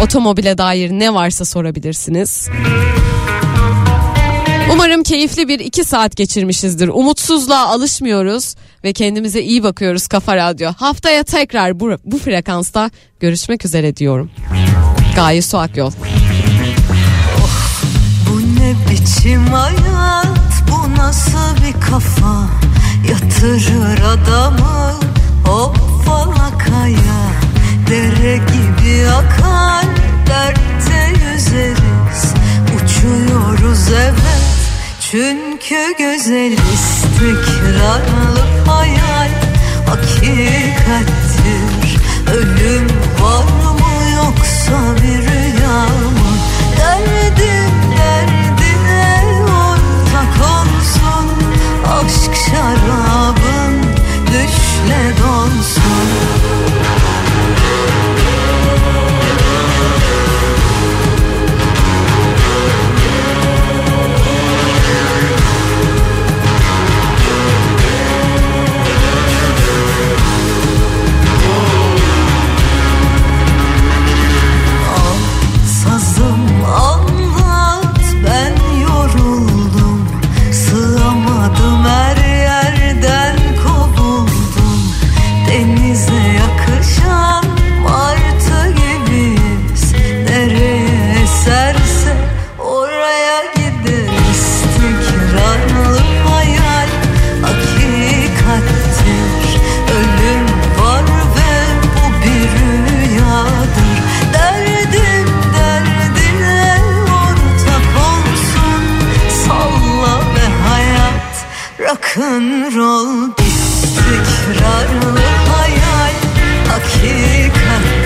Otomobile dair ne varsa sorabilirsiniz. Umarım keyifli bir iki saat geçirmişizdir. Umutsuzluğa alışmıyoruz ve kendimize iyi bakıyoruz Kafa Radyo. Haftaya tekrar bu, bu frekansta görüşmek üzere diyorum. Gaye Suak yol. Oh, bu ne biçim hayat, bu nasıl bir kafa, yatırır adamı hop falakaya. Dere gibi akan dertte yüzeriz, uçuyoruz evet. Çünkü güzel istikrarlı hayal hakikattir. Ölüm var mı yoksa bir rüya mı? Derdim derdine ortak olsun, aşk şarabın düşle donsun. rock'n'roll, istikrarlı hayal, hakikat.